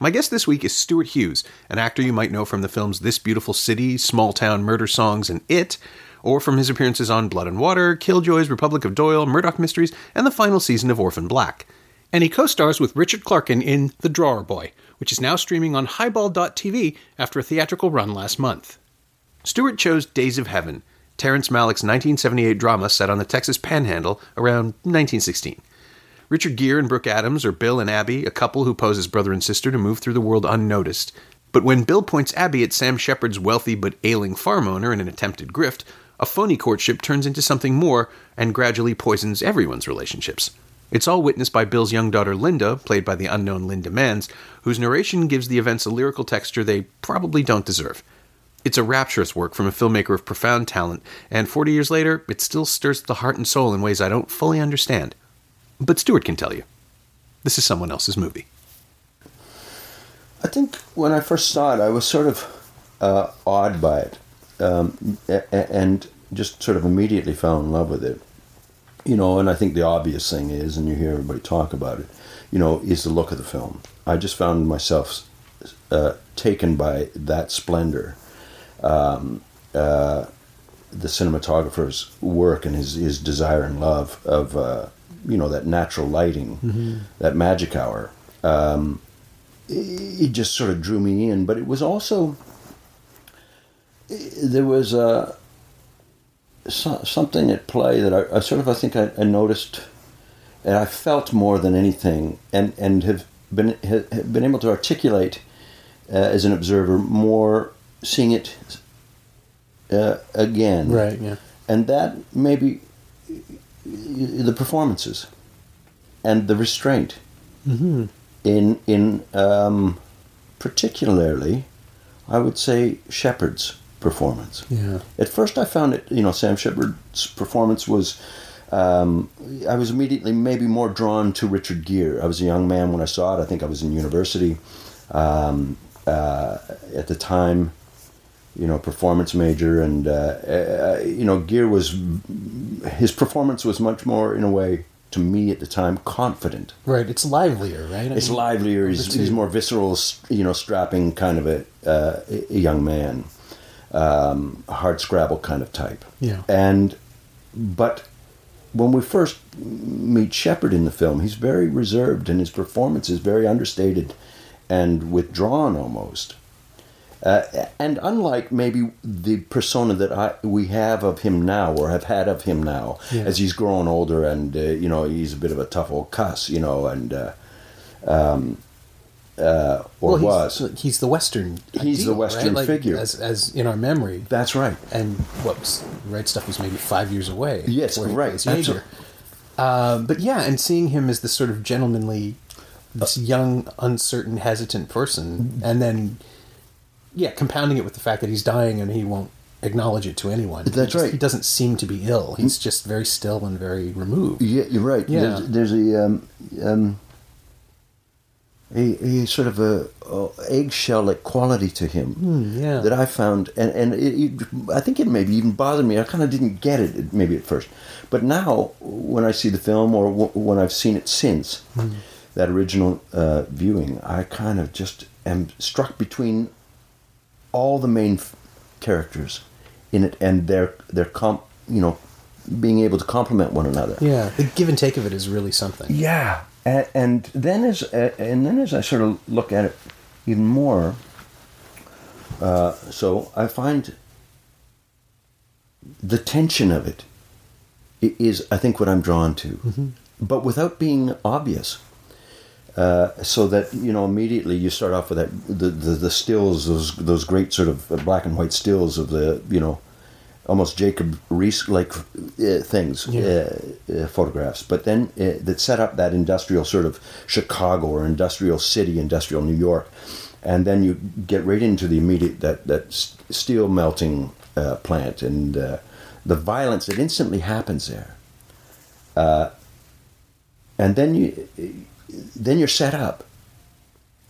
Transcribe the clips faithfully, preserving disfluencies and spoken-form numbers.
My guest this week is Stuart Hughes, an actor you might know from the films This Beautiful City, Small Town Murder Songs, and It, or from his appearances on Blood and Water, Killjoys, Republic of Doyle, Murdoch Mysteries, and the final season of Orphan Black. And he co-stars with Richard Clarkin in The Drawer Boy, which is now streaming on Highball dot T V after a theatrical run last month. Stuart chose Days of Heaven, Terence Malick's nineteen seventy-eight drama set on the Texas Panhandle around nineteen sixteen. Richard Gere and Brooke Adams are Bill and Abby, a couple who pose as brother and sister to move through the world unnoticed. But when Bill points Abby at Sam Shepard's wealthy but ailing farm owner in an attempted grift, a phony courtship turns into something more and gradually poisons everyone's relationships. It's all witnessed by Bill's young daughter Linda, played by the unknown Linda Manz, whose narration gives the events a lyrical texture they probably don't deserve. It's a rapturous work from a filmmaker of profound talent, and forty years later, it still stirs the heart and soul in ways I don't fully understand. But Stuart can tell you. This is someone else's movie. I think when I first saw it, I was sort of uh, awed by it, um, and just sort of immediately fell in love with it. You know, and I think the obvious thing is, and you hear everybody talk about it, you know, is the look of the film. I just found myself uh, taken by that splendor. Um, uh, the cinematographer's work and his, his desire and love of, uh, you know, that natural lighting, mm-hmm. that magic hour. Um, it, it just sort of drew me in. But it was also, there was a... So, something at play that I, I sort of I think I, I noticed, and I felt more than anything, and, and have been have been able to articulate uh, as an observer more, seeing it uh, again, right? Yeah, and that maybe the performances and the restraint mm-hmm. in in um, particularly, I would say Shepard's performance. Yeah. At first I found it, you know, Sam Shepard's performance was, um, I was immediately maybe more drawn to Richard Gere. I was a young man when I saw it. I think I was in university um, uh, at the time, you know, performance major, and, uh, uh, you know, Gere was, his performance was much more, in a way, to me at the time, confident. Right, it's livelier, right? I it's mean, livelier. He's, he's more visceral, you know, strapping kind of a, uh, a young man. Um, hard scrabble kind of type. Yeah. And, but when we first meet Shepard in the film, he's very reserved and his performance is very understated and withdrawn almost. Uh, and unlike maybe the persona that I, we have of him now or have had of him now yeah. as he's grown older and, uh, you know, he's a bit of a tough old cuss, you know, and, uh, um, Uh, or well, was he's, he's the Western? He's ideal, the Western right? like, figure, as, as in our memory. That's right. And what was, Right Stuff was maybe five years away. Yes, right. Absolutely. Um, but yeah, and seeing him as this sort of gentlemanly, this young, uncertain, hesitant person, and then yeah, compounding it with the fact that he's dying and he won't acknowledge it to anyone. That's he just, right. He doesn't seem to be ill. He's just very still and very removed. Yeah, you're right. Yeah. There's, there's a. Um, um, A, a sort of a, a eggshell-like quality to him mm, yeah. that I found, and and it, it, I think it maybe even bothered me. I kind of didn't get it maybe at first, but now when I see the film or w- when I've seen it since mm. that original uh, viewing, I kind of just am struck between all the main f- characters in it and their their comp, you know, being able to complement one another. Yeah, the give and take of it is really something. Yeah. And then, as and then, as I sort of look at it even more, uh, so I find the tension of it is, I think, what I'm drawn to, mm-hmm. but without being obvious. Uh, so that you know, immediately you start off with that the, the the stills, those those great sort of black and white stills of the you know, almost Jacob Riis like uh, things, yeah. uh, uh, photographs, but then uh, that set up that industrial sort of Chicago or industrial city, industrial New York, and then you get right into the immediate that that steel melting uh, plant and uh, the violence that instantly happens there. Uh, and then you then you're set up,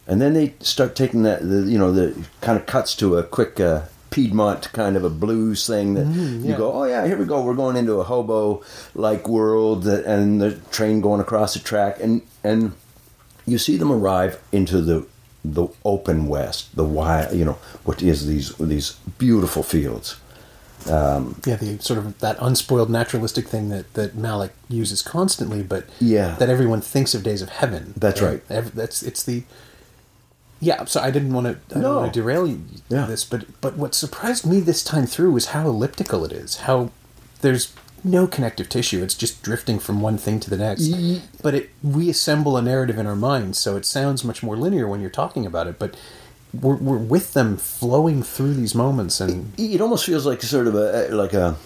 and then they start taking that the, you know the kind of cuts to a quick uh, Piedmont kind of a blues thing that mm, yeah. you go, oh yeah, here we go, we're going into a hobo like world, and the train going across the track, and and you see them arrive into the the open west, the wild, you know, what is these these beautiful fields. Um, yeah, the sort of that unspoiled naturalistic thing that, that Malick uses constantly, but yeah. that everyone thinks of Days of Heaven. That's right. Every, that's it's the yeah. So I didn't want to I no. didn't want to derail you yeah. this, but but what surprised me this time through was how elliptical it is. How there's no connective tissue. It's just drifting from one thing to the next. But it we assemble a narrative in our minds, so it sounds much more linear when you're talking about it. But we're, we're with them flowing through these moments, and it, it almost feels like sort of a like a,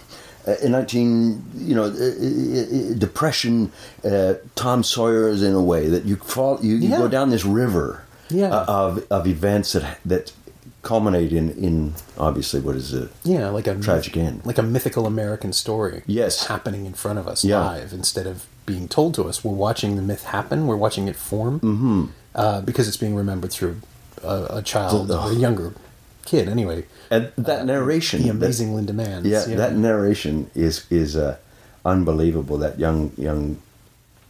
a nineteen you know a, a depression uh, Tom Sawyer is in a way that you fall you, you yeah. go down this river yeah. uh, of of events that that. culminate in, in obviously what is a yeah like a tragic myth, end, like a mythical American story. Yes, happening in front of us yeah. live instead of being told to us. We're watching the myth happen. We're watching it form mm-hmm. uh, because it's being remembered through a, a child, oh. or a younger kid. Anyway, and that uh, narration, the amazing that, Linda Manz. Yeah, yeah, that narration is is uh, unbelievable. That young young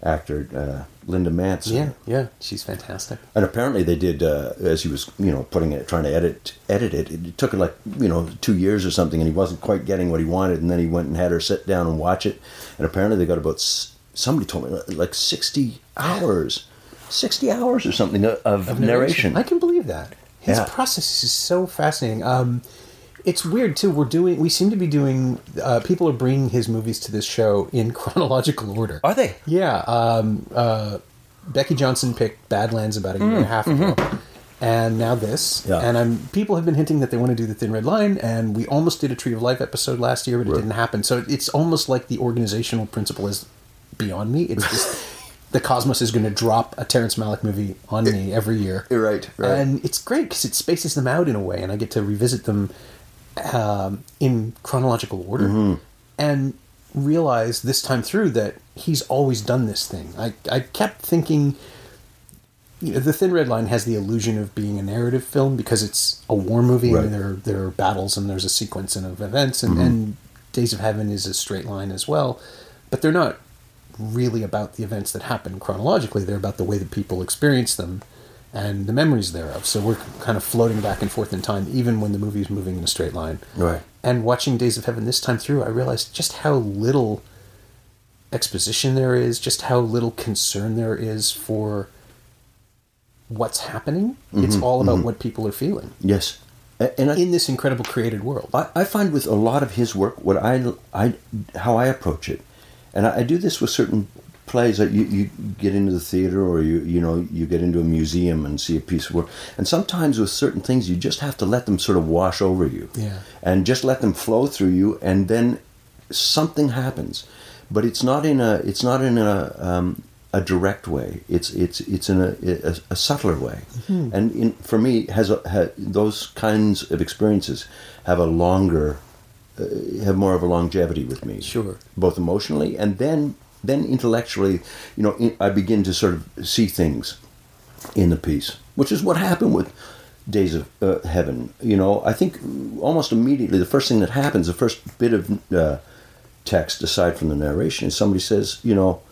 actor. Uh, Linda Manz. Yeah, yeah, she's fantastic. And apparently they did, uh, as he was, you know, putting it, trying to edit, edit it, it took it like, you know, two years or something, and he wasn't quite getting what he wanted, and then he went and had her sit down and watch it, and apparently they got about, somebody told me, like sixty hours, sixty hours or something of, of, of narration. narration. I can believe that. His yeah. process is so fascinating. Um, it's weird, too. We're doing, we seem to be doing, uh, people are bringing his movies to this show in chronological order. Are they? Yeah. Um, uh, Becky Johnson picked Badlands about a year mm. and a half ago. Mm-hmm. And now this. Yeah. And I'm, people have been hinting that they want to do The Thin Red Line, and we almost did a Tree of Life episode last year, but it right. didn't happen. So it's almost like the organizational principle is beyond me. It's just... the cosmos is going to drop a Terence Malick movie on it, me every year. Right, right. And it's great because it spaces them out in a way, and I get to revisit them um, in chronological order mm-hmm. and realize this time through that he's always done this thing. I, I kept thinking, you know, The Thin Red Line has the illusion of being a narrative film because it's a war movie right. and there, there are battles and there's a sequence of events, and, mm-hmm. and Days of Heaven is a straight line as well, but they're not really about the events that happen chronologically. They're about the way that people experience them and the memories thereof. So we're kind of floating back and forth in time, even when the movie is moving in a straight line. Right. And watching Days of Heaven this time through, I realized just how little exposition there is, just how little concern there is for what's happening. Mm-hmm. It's all about mm-hmm. what people are feeling. Yes. And I, in this incredible created world. I, I find with a lot of his work, what I, I, how I approach it, and I do this with certain plays that you, you get into the theater, or you you know you get into a museum and see a piece of work. And sometimes with certain things, you just have to let them sort of wash over you, yeah. and just let them flow through you, and then something happens. But it's not in a it's not in a um, a direct way. It's it's it's in a a, a subtler way. Mm-hmm. And in, for me, has, a, has those kinds of experiences have a longer. have more of a longevity with me, sure. both emotionally and then then intellectually. You know, I begin to sort of see things in the piece, which is what happened with Days of uh, Heaven. You know, I think almost immediately the first thing that happens, the first bit of uh, text aside from the narration, is somebody says, you know,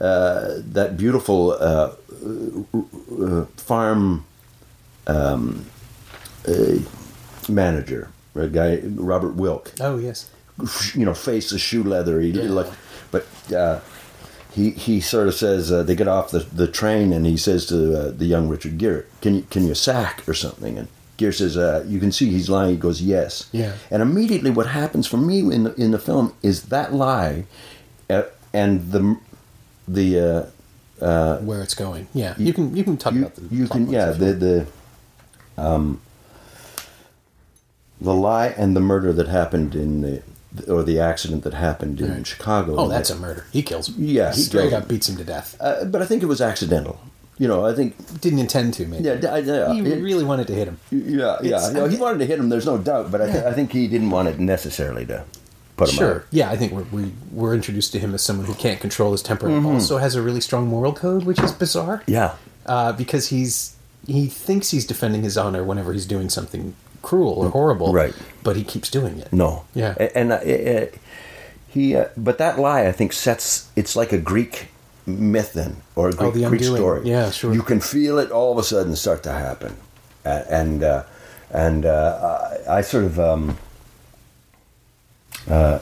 uh, that beautiful uh, uh, farm um, uh, manager. A guy, Robert Wilk. Oh yes, you know, face the shoe leather. He yeah. like, but uh, he he sort of says uh, they get off the, the train, and he says to uh, the young Richard Gere, "Can you can you sack or something?" And Gere says, uh, "You can see he's lying." He goes, "Yes." Yeah. And immediately, what happens for me in the, in the film is that lie, uh, and the the uh, uh, where it's going. Yeah, you, you can you can talk you, about the you can yeah the the um. the lie and the murder that happened in the, or the accident that happened in right. Chicago. Oh, that's a murder. He kills him. Yeah, he straight up beats him to death. Uh, but I think it was accidental. You know, I think... Didn't intend to, maybe. Yeah, I, yeah. He really wanted to hit him. Yeah, yeah. I mean, no, he wanted to hit him, there's no doubt, but I, th- I think he didn't want it necessarily to put him sure. out. Sure, yeah, I think we're, we, we're introduced to him as someone who can't control his temper and mm-hmm. also has a really strong moral code, which is bizarre. Yeah. Uh, because he's he thinks he's defending his honor whenever he's doing something cruel or horrible, right? But he keeps doing it. No. Yeah. And, and uh, it, it, he... Uh, but that lie, I think, sets... It's like a Greek... myth then, or a Greek, oh, the Greek story. Yeah, sure. You can feel it all of a sudden start to happen, and uh, and uh, I, I sort of um, uh,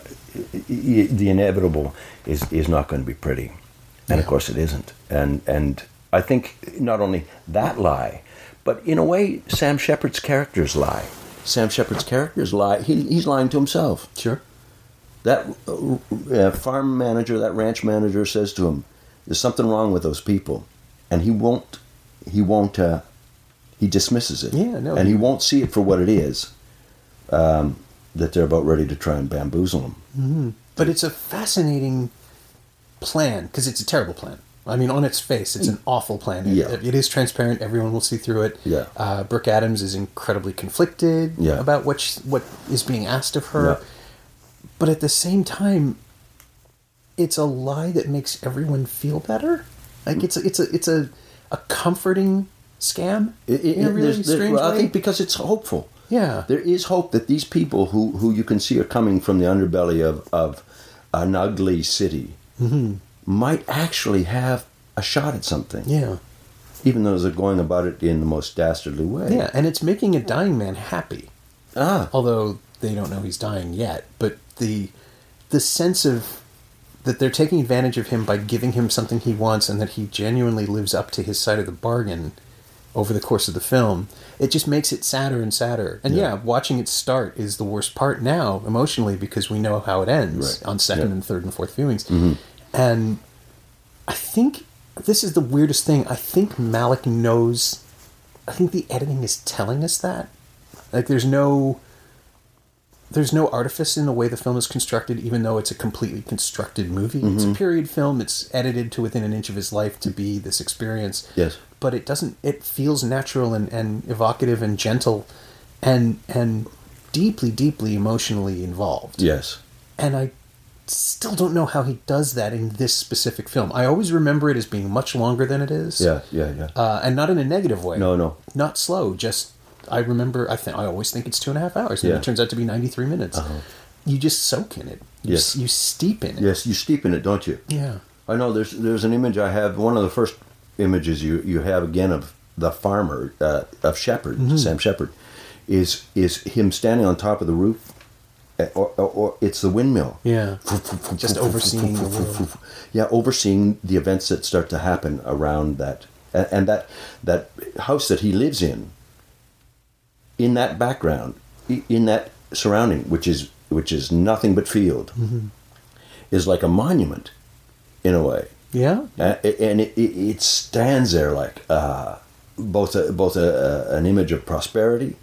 the inevitable is, is not going to be pretty, and yeah. of course it isn't. And and I think not only that lie, but in a way, Sam Shepard's character's lie. Sam Shepard's character's lie. He he's lying to himself. Sure. That uh, farm manager, that ranch manager, says to him, there's something wrong with those people, and he won't. He won't. Uh, he dismisses it. Yeah, no. And he won't see it for what it is. Um, that they're about ready to try and bamboozle him. Mm-hmm. But it's a fascinating plan because it's a terrible plan. I mean, on its face, it's an awful plan. It, yeah. it is transparent. Everyone will see through it. Yeah. Uh, Brooke Adams is incredibly conflicted yeah. about what she, what is being asked of her, yeah. but at the same time. It's a lie that makes everyone feel better. Like it's a, it's a it's a, a comforting scam it, it, in a really there's, there's, strange well, way. I think because it's hopeful. Yeah, there is hope that these people who, who you can see are coming from the underbelly of, of an ugly city mm-hmm. might actually have a shot at something. Yeah, even though they're going about it in the most dastardly way. Yeah, and it's making a dying man happy. Ah, although they don't know he's dying yet. But the the sense of that they're taking advantage of him by giving him something he wants and that he genuinely lives up to his side of the bargain over the course of the film, it just makes it sadder and sadder. And yeah, yeah watching it start is the worst part now, emotionally, because we know how it ends right. on second yeah. and third and fourth viewings. Mm-hmm. And I think, this is the weirdest thing, I think Malick knows, I think the editing is telling us that. Like, there's no... There's no artifice in the way the film is constructed, even though it's a completely constructed movie. Mm-hmm. It's a period film. It's edited to within an inch of his life to be this experience. Yes. But it doesn't... It feels natural and, and evocative and gentle and and deeply, deeply emotionally involved. Yes. And I still don't know how he does that in this specific film. I always remember it as being much longer than it is. Yeah, yeah, yeah. Uh, and not in a negative way. No, no. Not slow, just... I remember, I think I always think it's two and a half hours, and yeah. it turns out to be ninety-three minutes. Uh-huh. You just soak in it. You yes, s- you steep in it. Yes, you steep in it, don't you? Yeah. I know. There's there's an image I have. One of the first images you, you have again of the farmer uh, of Shepard, mm-hmm. Sam Shepard, is is him standing on top of the roof, or, or, or it's the windmill. Yeah. Just overseeing the world. Yeah, overseeing the events that start to happen around that, and, and that that house that he lives in. In that background, in that surrounding, which is which is nothing but field, mm-hmm. is like a monument, in a way. Yeah. Uh, and it, it stands there like uh, both a, both a, a, an image of prosperity,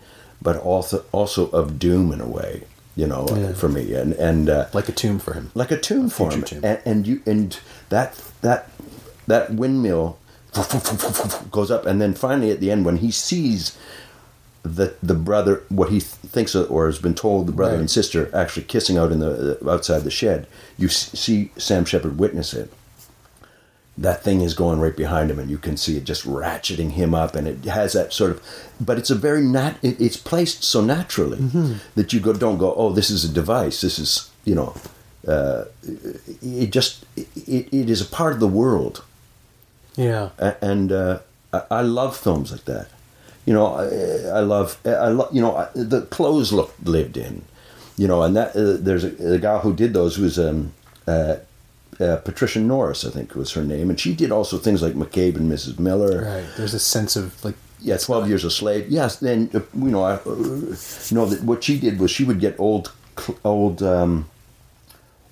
but also also of doom in a way. You know, yeah. for me, and and uh, like a tomb for him, like a tomb a for him, tomb. And, and you and that that that windmill goes up, and then finally at the end when he sees. The the brother, what he th- thinks of, or has been told, the brother right. and sister actually kissing out in the uh, outside the shed. You s- see Sam Shepard witness it. That thing is going right behind him, and you can see it just ratcheting him up, and it has that sort of. But it's a very nat. It, it's placed so naturally mm-hmm. that you go don't go. Oh, this is a device. This is you know, uh, it just it it is a part of the world. Yeah, a- and uh, I-, I love films like that. You know, I, I love, I love. You know, I, the clothes look lived in. You know, and that uh, there's a, a gal who did those who was um, uh, uh, Patricia Norris, I think was her name, and she did also things like McCabe and Missus Miller. Right. There's a sense of like. Yeah, twelve years a slave. Yes. Then you know, I, you know that what she did was she would get old, old, um,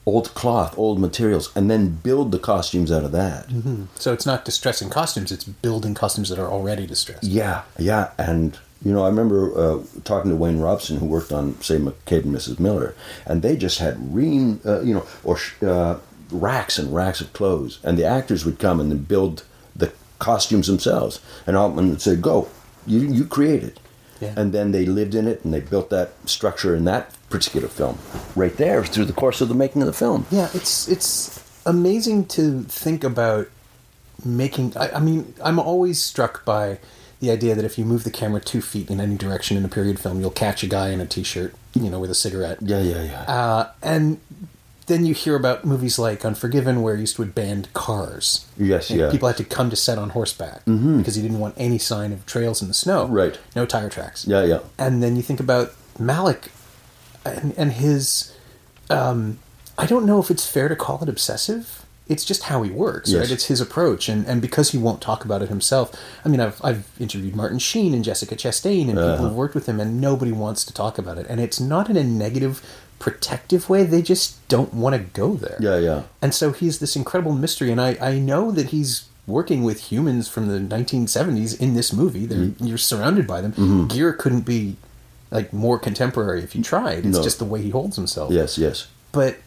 old cloth, old materials, and then build the costumes out of that. Mm-hmm. So it's not distressing costumes, it's building costumes that are already distressed. Yeah, yeah. And, you know, I remember uh, talking to Wayne Robson, who worked on, say, McCabe and Missus Miller, and they just had ream, uh, you know, or uh, racks and racks of clothes, and the actors would come and then build the costumes themselves. And Altman said, go, you, you create it. Yeah. And then they lived in it, and they built that structure in that particular film right there through the course of the making of the film. Yeah, it's it's amazing to think about making... I, I mean, I'm always struck by the idea that if you move the camera two feet in any direction in a period film, you'll catch a guy in a T-shirt, you know, with a cigarette. Yeah, yeah, yeah. Uh, and... Then you hear about movies like Unforgiven, where Eastwood banned cars. Yes, and yeah. People had to come to set on horseback mm-hmm. because he didn't want any sign of trails in the snow. Right. No tire tracks. Yeah, yeah. And then you think about Malick and, and his... Um, I don't know if it's fair to call it obsessive. It's just how he works, yes. right? It's his approach. And, and because he won't talk about it himself... I mean, I've, I've interviewed Martin Sheen and Jessica Chastain, and uh-huh. people have worked with him, and nobody wants to talk about it. And it's not in a negative... protective way. They just don't want to go there. Yeah, yeah. And so he's this incredible mystery, and I, I know that he's working with humans from the nineteen seventies in this movie. Mm-hmm. You're surrounded by them. Mm-hmm. Gere couldn't be like more contemporary if you tried. It's no. just the way he holds himself. Yes, yes. But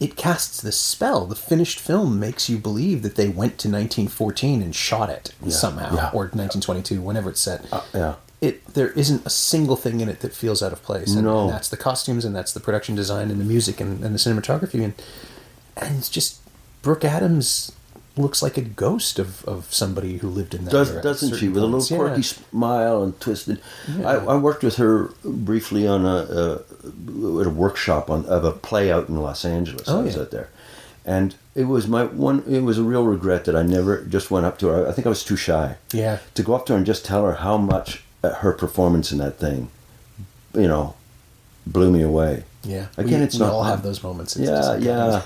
it casts this spell. The finished film makes you believe that they went to nineteen fourteen and shot it yeah, somehow, yeah. or nineteen twenty-two, whenever it's set. Uh, yeah. It there isn't a single thing in it that feels out of place. And, no. and that's the costumes, and that's the production design, and the music, and, and the cinematography, and and it's just Brooke Adams looks like a ghost of, of somebody who lived in that Does, era. Doesn't she? With points. a little quirky yeah. smile and twisted. Yeah. I, I worked with her briefly on a, a at a workshop on of a play out in Los Angeles. Oh, I was yeah. out there, and it was my one. It was a real regret that I never just went up to her. I think I was too shy. Yeah. To go up to her and just tell her how much. Her performance in that thing, you know, blew me away. Yeah, again, we, it's we not. We all have those moments. It's yeah, yeah.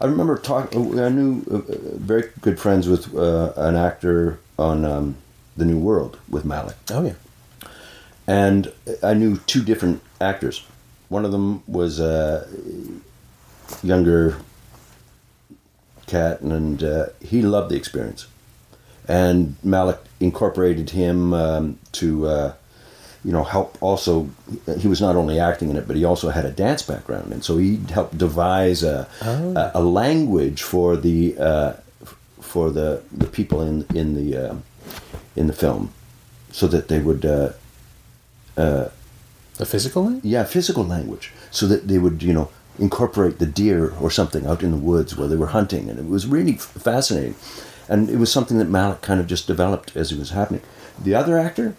I remember talking. I knew uh, very good friends with uh, an actor on um, The New World with Malick. Oh yeah, and I knew two different actors. One of them was a younger cat, and uh, he loved the experience. And Malick incorporated him um, to, uh, you know, help also... He was not only acting in it, but he also had a dance background. And so he helped devise a, oh. a, a language for the uh, for the, the people in in the uh, in the film, so that they would... Uh, uh, a physical language? Yeah, physical language. So that they would, you know, incorporate the deer or something out in the woods where they were hunting. And it was really fascinating. And it was something that Malick kind of just developed as it was happening. The other actor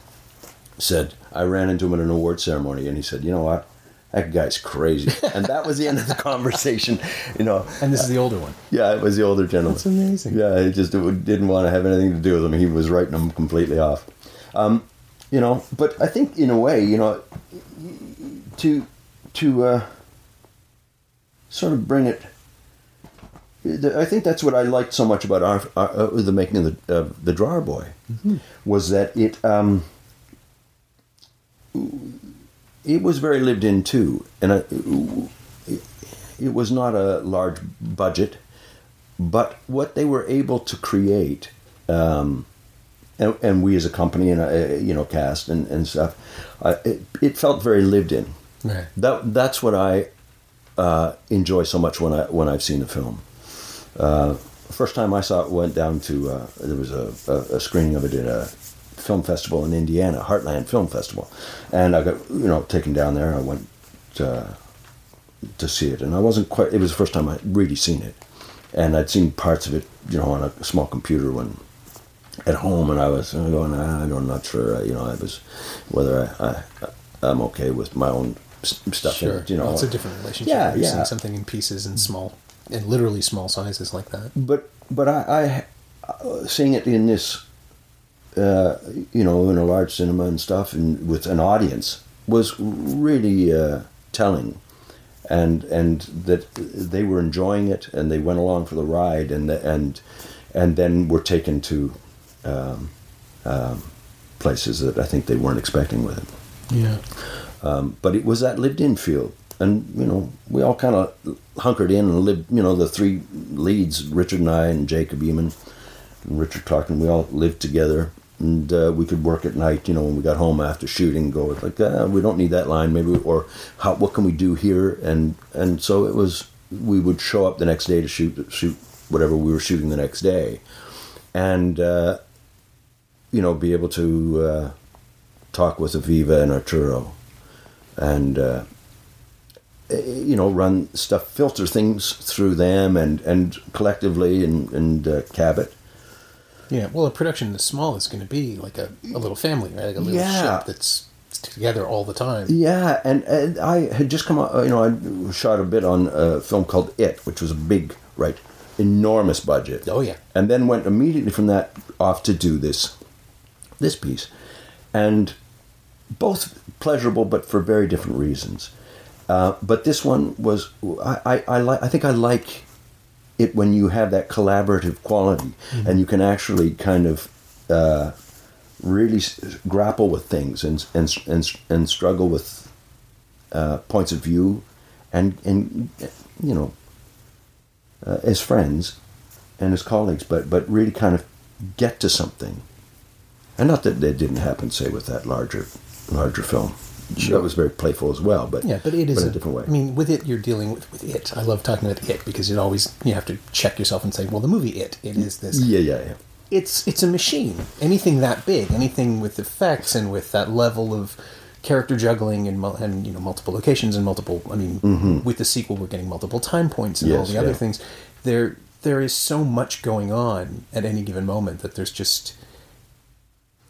said, I ran into him at an award ceremony, and he said, you know what, that guy's crazy. And that was the end of the conversation, you know. And this is the older one. Yeah, it was the older gentleman. That's amazing. Yeah, he just didn't want to have anything to do with him. He was writing him completely off. Um, you know, but I think in a way, you know, to, to uh, sort of bring it... I think that's what I liked so much about our, our, uh, the making of the, uh, the Drawer Boy, mm-hmm. was that it um, it was very lived in too, and I, it was not a large budget, but what they were able to create, um, and, and we as a company and uh, you know cast and and stuff, uh, it, it felt very lived in. Right. That that's what I uh, enjoy so much when I when I've seen the film. Uh, first time I saw it went down to uh, there was a, a, a screening of it at a film festival in Indiana, Heartland Film Festival, and I got you know taken down there. I went to, to see it, and I wasn't quite. It was the first time I'd really seen it, and I'd seen parts of it you know on a small computer when at home, and I was going, I'm not sure you know I was whether I, I I'm okay with my own stuff. Sure, and, you know, well, it's a different relationship. Yeah, You're yeah. seeing something in pieces and small. And literally small sizes like that. But but I, I seeing it in this, uh, you know, in a large cinema and stuff, and with an audience was really uh, telling, and and that they were enjoying it and they went along for the ride and the, and and then were taken to um, um, places that I think they weren't expecting with it. Yeah. Um, but it was that lived-in feel. And, you know, we all kind of hunkered in and lived, you know, the three leads, Richard and I and Jacob Eamon and Richard Clarkin, we all lived together. And uh, we could work at night, you know, when we got home after shooting, go like, ah, we don't need that line, maybe, or how, what can we do here? And and so it was, we would show up the next day to shoot shoot whatever we were shooting the next day. and uh, you know, be able to uh, talk with Aviva and Arturo, and uh, you know, run stuff, filter things through them, and, and collectively, and and uh, Cabot. Yeah, well, a production this small is going to be like a, a little family, right? Like a little yeah. ship that's together all the time. Yeah, and, and I had just come out, you know, I shot a bit on a film called It, which was a big, right, enormous budget. Oh, yeah. And then went immediately from that off to do this, this piece. And both pleasurable, but for very different reasons. Uh, but this one was, I, I, I, li- I think I like... it when you have that collaborative quality, mm-hmm. and you can actually kind of uh, really s- grapple with things and and and, and struggle with uh, points of view, and and you know uh, as friends and as colleagues, but but really kind of get to something, and not that that didn't happen, say, with that larger larger film. Sure. That was very playful as well, but yeah, but it is but in a different way. I mean, with it, you're dealing with, with it. I love talking about it because it always, you have to check yourself and say, well, the movie It, it is this. Yeah, yeah, yeah. It's it's a machine. Anything that big, anything with effects and with that level of character juggling and and you know multiple locations and multiple. I mean, mm-hmm. with the sequel, we're getting multiple time points and yes, all the yeah. other things. There there is so much going on at any given moment that there's just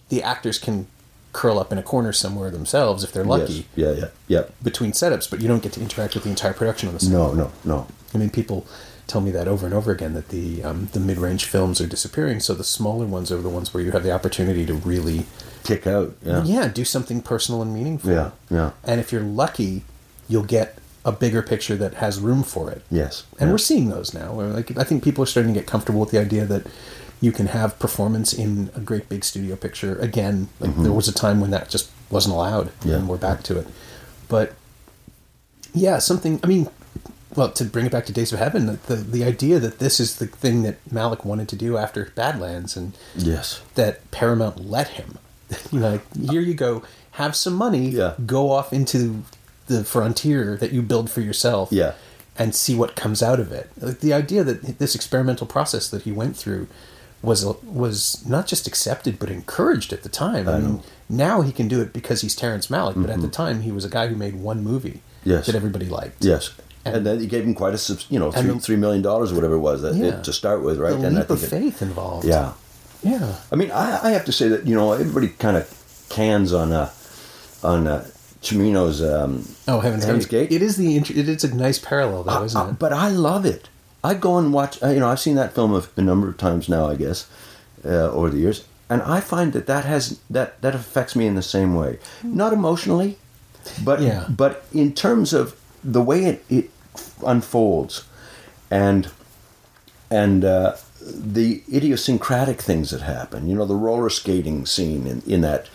the actors can. Curl up in a corner somewhere themselves if they're lucky. Yes. Yeah, yeah, yeah. Between setups, but you don't get to interact with the entire production on the set. No, no, no. I mean, people tell me that over and over again, that the um, the mid-range films are disappearing, so the smaller ones are the ones where you have the opportunity to really... kick out, yeah. Yeah, do something personal and meaningful. Yeah, yeah. And if you're lucky, you'll get a bigger picture that has room for it. Yes. And yeah. we're seeing those now. Like, I think people are starting to get comfortable with the idea that you can have performance in a great big studio picture. Again, like mm-hmm. there was a time when that just wasn't allowed, yeah. and we're back to it. But, yeah, something... I mean, well, to bring it back to Days of Heaven, the, the, the idea that this is the thing that Malick wanted to do after Badlands, and yes. that Paramount let him. You know, like, here you go, have some money, yeah. go off into the frontier that you build for yourself, yeah. and see what comes out of it. Like, the idea that this experimental process that he went through... was was not just accepted but encouraged at the time. I, I mean, know. Now he can do it because he's Terence Malick, but mm-hmm. at the time he was a guy who made one movie yes. that everybody liked. Yes, and, and then he gave him quite a you know three, the, three million dollars or whatever it was that, yeah. it, to start with, right? The and leap I think of faith it, involved. Yeah, yeah. I mean, I, I have to say that you know everybody kind of cans on a on a Cimino's. Um, oh, Heaven's, Heaven's Gate. Gate. It is the it is a nice parallel though, I, isn't I, it? But I love it. I go and watch, you know, I've seen that film a number of times now, I guess, uh, over the years, and I find that that has that, that affects me in the same way. Not emotionally, but yeah. but in terms of the way it, it unfolds, and and uh, the idiosyncratic things that happen. You know, the roller skating scene in in that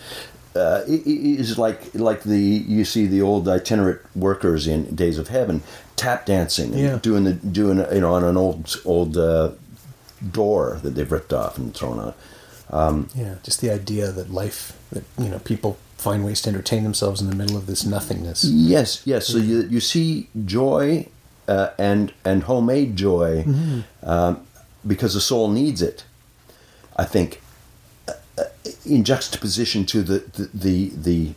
uh, is like like the you see the old itinerant workers in Days of Heaven. Tap dancing and yeah. doing the doing you know on an old old uh, door that they've ripped off and thrown on. Um, yeah, just the idea that life that you know people find ways to entertain themselves in the middle of this nothingness. Yes, yes. So you you see joy uh, and and homemade joy mm-hmm. um, because the soul needs it. I think uh, in juxtaposition to the the the. the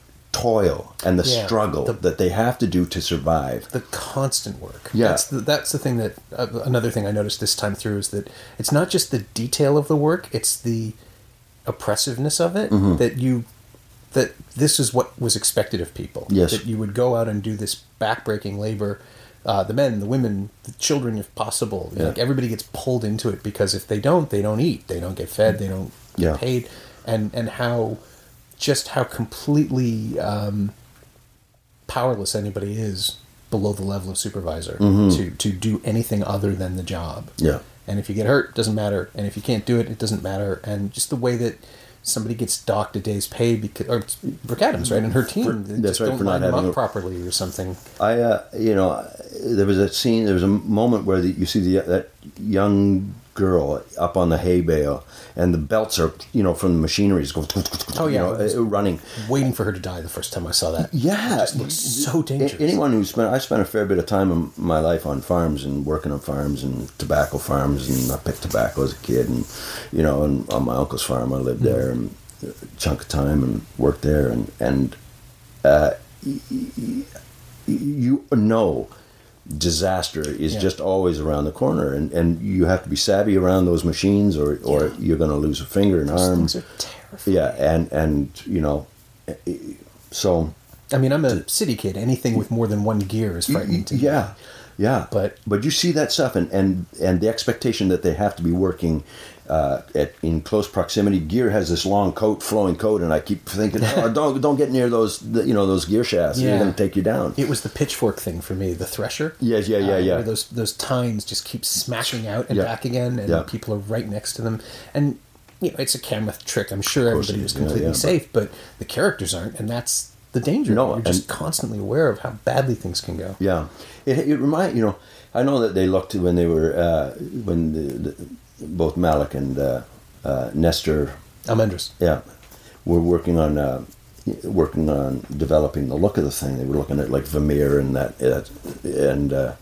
toil and the yeah, struggle the, that they have to do to survive. The constant work. Yeah. That's the, that's the thing that... Uh, another thing I noticed this time through is that it's not just the detail of the work, it's the oppressiveness of it, mm-hmm. that you... that this is what was expected of people. Yes. That you would go out and do this backbreaking labor. Uh, the men, the women, the children, if possible. Yeah. Like everybody gets pulled into it because if they don't, they don't eat. They don't get fed. They don't yeah. get paid. And And how... just how completely um, powerless anybody is below the level of supervisor mm-hmm. to, to do anything other than the job. Yeah. And if you get hurt, it doesn't matter. And if you can't do it, it doesn't matter. And just the way that somebody gets docked a day's pay because, or Brooke Adams, right, and her team, for, they that's just right, don't for line not them up a... properly or something. I, uh, you know, there was a scene, there was a moment where the, you see the that young girl up on the hay bale, and the belts are, you know, from the machinery is going, oh, yeah, you know, running. Waiting for her to die the first time I saw that. Yeah. It just looks so dangerous. Anyone who spent, I spent a fair bit of time in my life on farms and working on farms and tobacco farms, and I picked tobacco as a kid, and, you know, and on my uncle's farm I lived there and a chunk of time and worked there, and, and uh, you know, disaster is yeah. just always around the corner, and, and you have to be savvy around those machines, or, or yeah. you're going to lose a finger and arm. Those things are terrifying. Yeah, and, and you know, so... I mean, I'm a city kid. Anything with more than one gear is frightening to me. Yeah, yeah. But but you see that stuff, and, and, and the expectation that they have to be working uh, at in close proximity. Gear has this long coat, flowing coat, and I keep thinking, oh, don't don't get near those, you know, those gear shafts. Yeah. They're going to take you down. It was the pitchfork thing for me, the thresher. Yeah, yeah, yeah, uh, yeah. Where those those tines just keep smashing out and yeah. back again, and yeah. people are right next to them, and you know it's a camera trick. I'm sure everybody was completely yeah, yeah, safe, but, but the characters aren't, and that's. The danger. No, you're just and, constantly aware of how badly things can go. Yeah, it it remind you know. I know that they looked when they were uh, when the, the, both Malick and uh, uh, Nestor Almendras, yeah, were working on uh, working on developing the look of the thing. They were looking at like Vermeer and that, uh, and uh,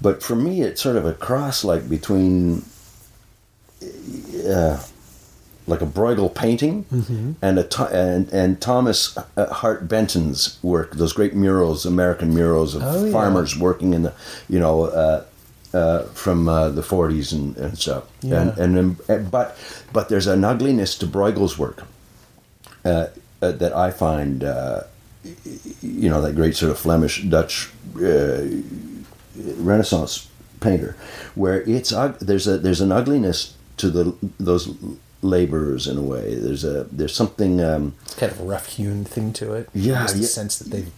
but for me, it's sort of a cross like between. Uh, like a Bruegel painting mm-hmm. and a and and Thomas Hart Benton's work, those great murals, American murals of oh, farmers yeah. working in the, you know, uh, uh, from uh, the forties and, and stuff. Yeah. And, and and but but there's an ugliness to Bruegel's work uh, uh, that I find, uh, you know, that great sort of Flemish Dutch uh, Renaissance painter, where it's uh, there's a there's an ugliness to the those. Laborers in a way. There's a there's something um, kind of a rough-hewn thing to it. Yeah, just the yeah. sense that they've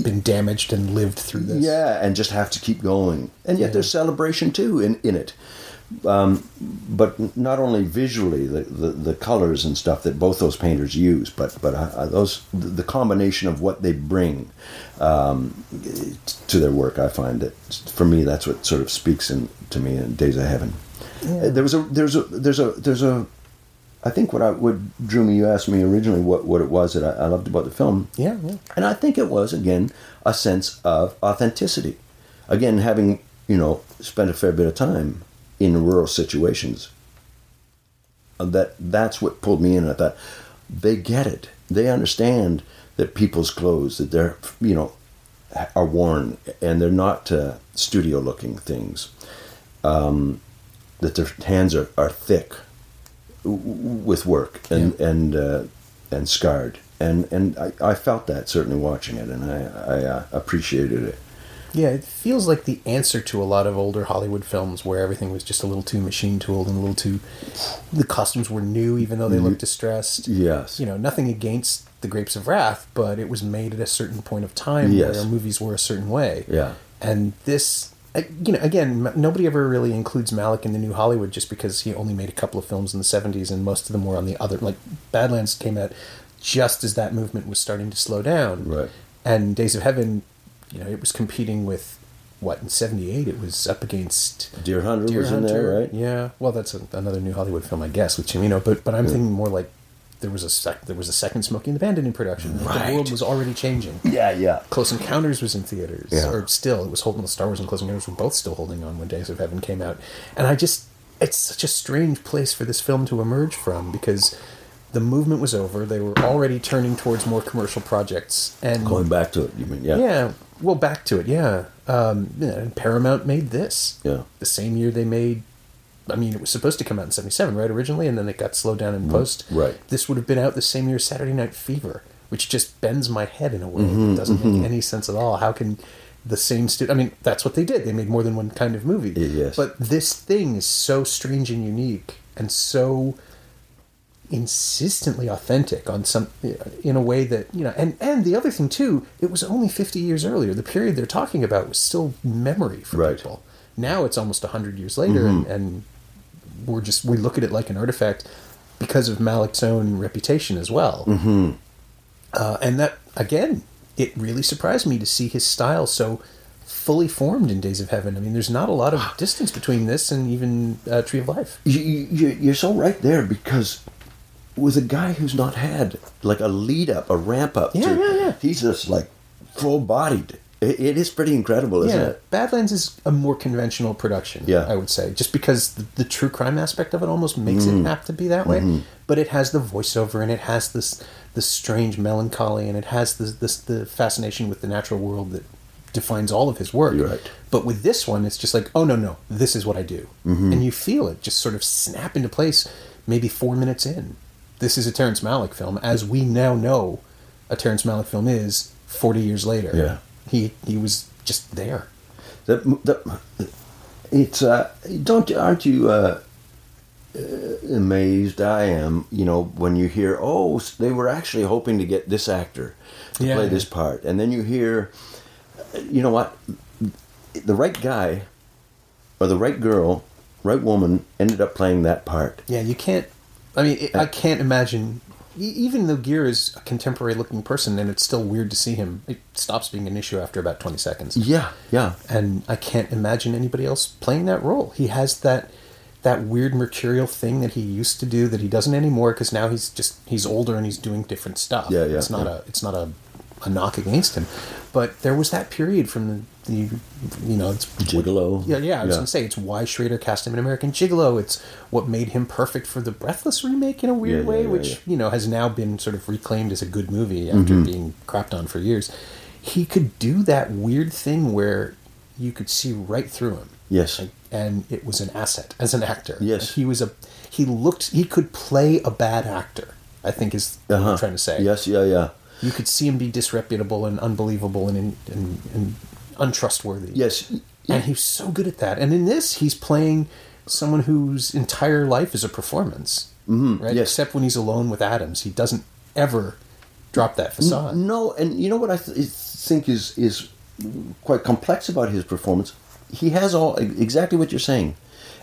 been damaged and lived through this. Yeah, and just have to keep going. And yet yeah. there's celebration too in in it. Um, but not only visually the, the the colors and stuff that both those painters use, but but I, I, those the combination of what they bring um, to their work. I find that for me that's what sort of speaks in to me in Days of Heaven. Yeah. There was a there's a there's a there's a I think what I what drew me, you asked me originally what, what it was that I, I loved about the film. Yeah, yeah. And I think it was, again, a sense of authenticity. Again, having, you know, spent a fair bit of time in rural situations, that that's what pulled me in. I thought, they get it. They understand that people's clothes, that they're, you know, are worn, and they're not uh, studio-looking things. Um, that their hands are, are thick. With work and yeah. and uh, and scarred and and I, I felt that certainly watching it, and I I uh, appreciated it. Yeah, it feels like the answer to a lot of older Hollywood films where everything was just a little too machine tooled and a little too. The costumes were new, even though they looked distressed. Yes, you know, nothing against The Grapes of Wrath, but it was made at a certain point of time yes. where movies were a certain way. Yeah, and this. You know, again, nobody ever really includes Malick in the new Hollywood just because he only made a couple of films in the seventies, and most of them were on the other. Like, Badlands came out just as that movement was starting to slow down. Right. And Days of Heaven, you know, it was competing with, what, in seventy-eight? It was up against... Deer Hunter Deer was Hunter. in there, right? Yeah. Well, that's a, another new Hollywood film, I guess, with Cimino. But but I'm yeah. thinking more like there was a sec- there was a second Smoking the Bandit in production. Right. The world was already changing. Yeah, yeah. Close Encounters was in theaters. Yeah. Or still, it was holding on. Star Wars and Close Encounters were both still holding on when Days of Heaven came out. And I just... It's such a strange place for this film to emerge from, because the movement was over. They were already turning towards more commercial projects. And going back to it, you mean? Yeah. Yeah. Well, back to it, yeah. Um, and Paramount made this. Yeah. The same year they made... I mean, it was supposed to come out in seventy-seven, right, originally, and then it got slowed down in post. Right. This would have been out the same year as Saturday Night Fever, which just bends my head in a way mm-hmm, that doesn't mm-hmm. make any sense at all. How can the same... Stu- I mean, that's what they did. They made more than one kind of movie. Yes. But this thing is so strange and unique and so insistently authentic on some in a way that, you know... And, and the other thing, too, it was only fifty years earlier. The period they're talking about was still memory for right. people. Now it's almost one hundred years later, mm-hmm. and... and We're just we look at it like an artifact because of Malick's own reputation as well, mm-hmm. uh, and that again, it really surprised me to see his style so fully formed in Days of Heaven. I mean, there's not a lot of distance between this and even uh, Tree of Life. You, you, you're so right there, because with a guy who's not had like a lead up, a ramp up, yeah, to, yeah, yeah. he's just like full bodied. It, it is pretty incredible, isn't yeah. it? Badlands is a more conventional production, yeah. I would say, just because the, the true crime aspect of it almost makes mm. it have to be that way. Mm-hmm. But it has the voiceover, and it has this this strange melancholy, and it has this, this the fascination with the natural world that defines all of his work. You're right. But with this one, it's just like, oh, no, no, this is what I do. Mm-hmm. And you feel it just sort of snap into place maybe four minutes in. This is a Terence Malick film, as we now know a Terence Malick film is forty years later. Yeah. He he was just there. The, the, it's uh, don't aren't you uh, amazed? I am. You know, when you hear, oh, they were actually hoping to get this actor to yeah, play yeah. this part, and then you hear, you know what, the right guy or the right girl, right woman ended up playing that part. Yeah, you can't. I mean, it, I can't imagine. Even though Gere is a contemporary-looking person, and it's still weird to see him, it stops being an issue after about twenty seconds. Yeah, yeah. And I can't imagine anybody else playing that role. He has that that weird mercurial thing that he used to do that he doesn't anymore, because now he's just he's older and he's doing different stuff. Yeah, yeah. It's not yeah. a it's not a, a knock against him, but there was that period from the, the you know it's Gigolo. Yeah, yeah. I was yeah. gonna say it's why Schrader cast him in American Gigolo. It's what made him perfect for the Breathless remake in a weird yeah, way, yeah, yeah, which yeah. you know has now been sort of reclaimed as a good movie after mm-hmm. being crapped on for years. He could do that weird thing where you could see right through him. Yes, like, and it was an asset as an actor. Yes, like he was a he looked he could play a bad actor, I think is uh-huh. what I'm trying to say. Yes, yeah, yeah. You could see him be disreputable and unbelievable and and, and untrustworthy. Yes. And he's so good at that. And in this, he's playing someone whose entire life is a performance. Mm-hmm. Right? Yes. Except when he's alone with Adams. He doesn't ever drop that facade. No, and you know what I th- think is, is quite complex about his performance? He has all exactly what you're saying.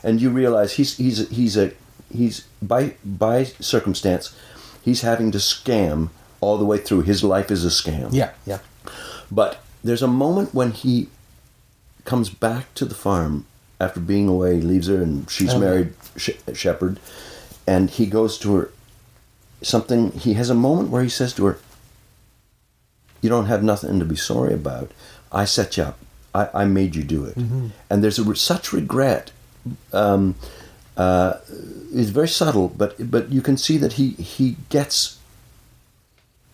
And you realize he's he's he's a he's by by circumstance, he's having to scam all the way through. His life is a scam. Yeah, yeah. But there's a moment when he comes back to the farm after being away, he leaves her, and she's okay. married Sh- Shepard, and he goes to her something. He has a moment where he says to her, "You don't have nothing to be sorry about. I set you up. I, I made you do it." Mm-hmm. And there's a, such regret. Um, uh, it's very subtle, but but you can see that he he gets.